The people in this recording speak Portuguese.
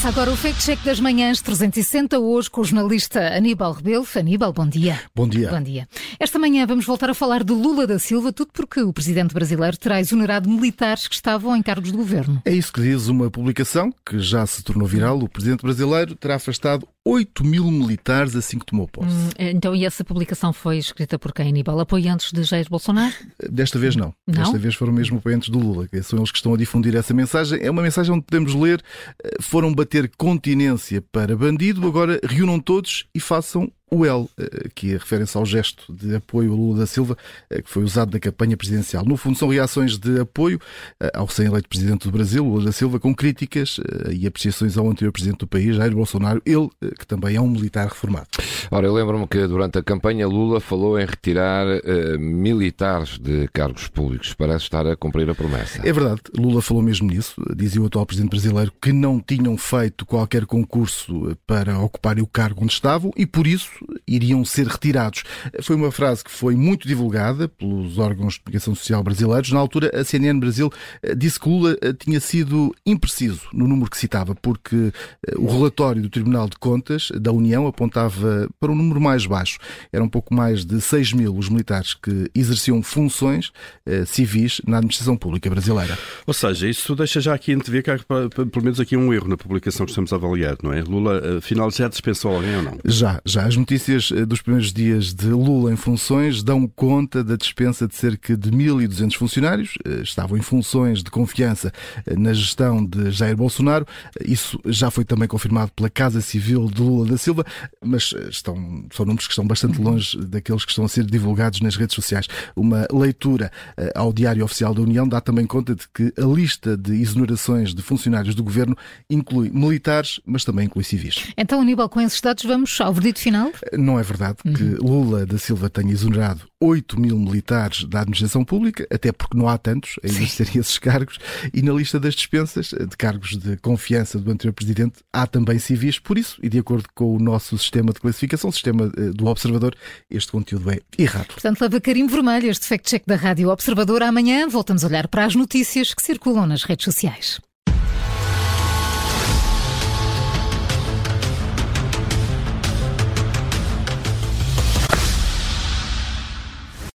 Começa agora o Fact Check das Manhãs 360, hoje com o jornalista Aníbal Rebelo. Aníbal, bom dia. Bom dia. Bom dia. Esta manhã vamos voltar a falar de Lula da Silva, tudo porque o presidente brasileiro terá exonerado militares que estavam em cargos de governo. É isso que diz uma publicação que já se tornou viral. O presidente brasileiro terá afastado 8 mil militares assim que tomou posse. Então, e essa publicação foi escrita por quem, Aníbal? Apoiantes de Jair Bolsonaro? Desta vez não. Desta vez foram mesmo apoiantes do Lula. São eles que estão a difundir essa mensagem. É uma mensagem onde podemos ler: foram bater continência para bandido, agora reúnam todos e façam o L, que refere-se ao gesto de apoio ao Lula da Silva, que foi usado na campanha presidencial. No fundo, são reações de apoio ao recém-eleito presidente do Brasil, Lula da Silva, com críticas e apreciações ao anterior presidente do país, Jair Bolsonaro, ele que também é um militar reformado. Ora, eu lembro-me que durante a campanha Lula falou em retirar militares de cargos públicos. Parece estar a cumprir a promessa. É verdade, Lula falou mesmo nisso. Dizia o atual presidente brasileiro que não tinham feito qualquer concurso para ocuparem o cargo onde estavam e, por isso, iriam ser retirados. Foi uma frase que foi muito divulgada pelos órgãos de comunicação social brasileiros. Na altura, a CNN Brasil disse que Lula tinha sido impreciso no número que citava, porque o relatório do Tribunal de Contas da União apontava para um número mais baixo. Eram um pouco mais de 6 mil os militares que exerciam funções civis na administração pública brasileira. Ou seja, isso deixa já aqui antever que há pelo menos aqui um erro na publicação que estamos a avaliar, não é? Lula, afinal, já dispensou alguém ou não? Já. As notícias dos primeiros dias de Lula em funções dão conta da dispensa de cerca de 1.200 funcionários. Estavam em funções de confiança na gestão de Jair Bolsonaro. Isso já foi também confirmado pela Casa Civil de Lula da Silva, mas são números que estão bastante longe daqueles que estão a ser divulgados nas redes sociais. Uma leitura ao Diário Oficial da União dá também conta de que a lista de exonerações de funcionários do governo inclui militares, mas também inclui civis. Então, Aníbal, com esses dados vamos ao verdito final? Não é verdade que Lula da Silva tenha exonerado 8 mil militares da administração pública, até porque não há tantos a exercerem esses cargos, e na lista das dispensas de cargos de confiança do anterior presidente há também civis. Por isso, e de acordo com o nosso sistema de classificação, o sistema do Observador, este conteúdo é errado. Portanto, leva carimbo vermelho este fact-check da Rádio Observador. Amanhã voltamos a olhar para as notícias que circulam nas redes sociais.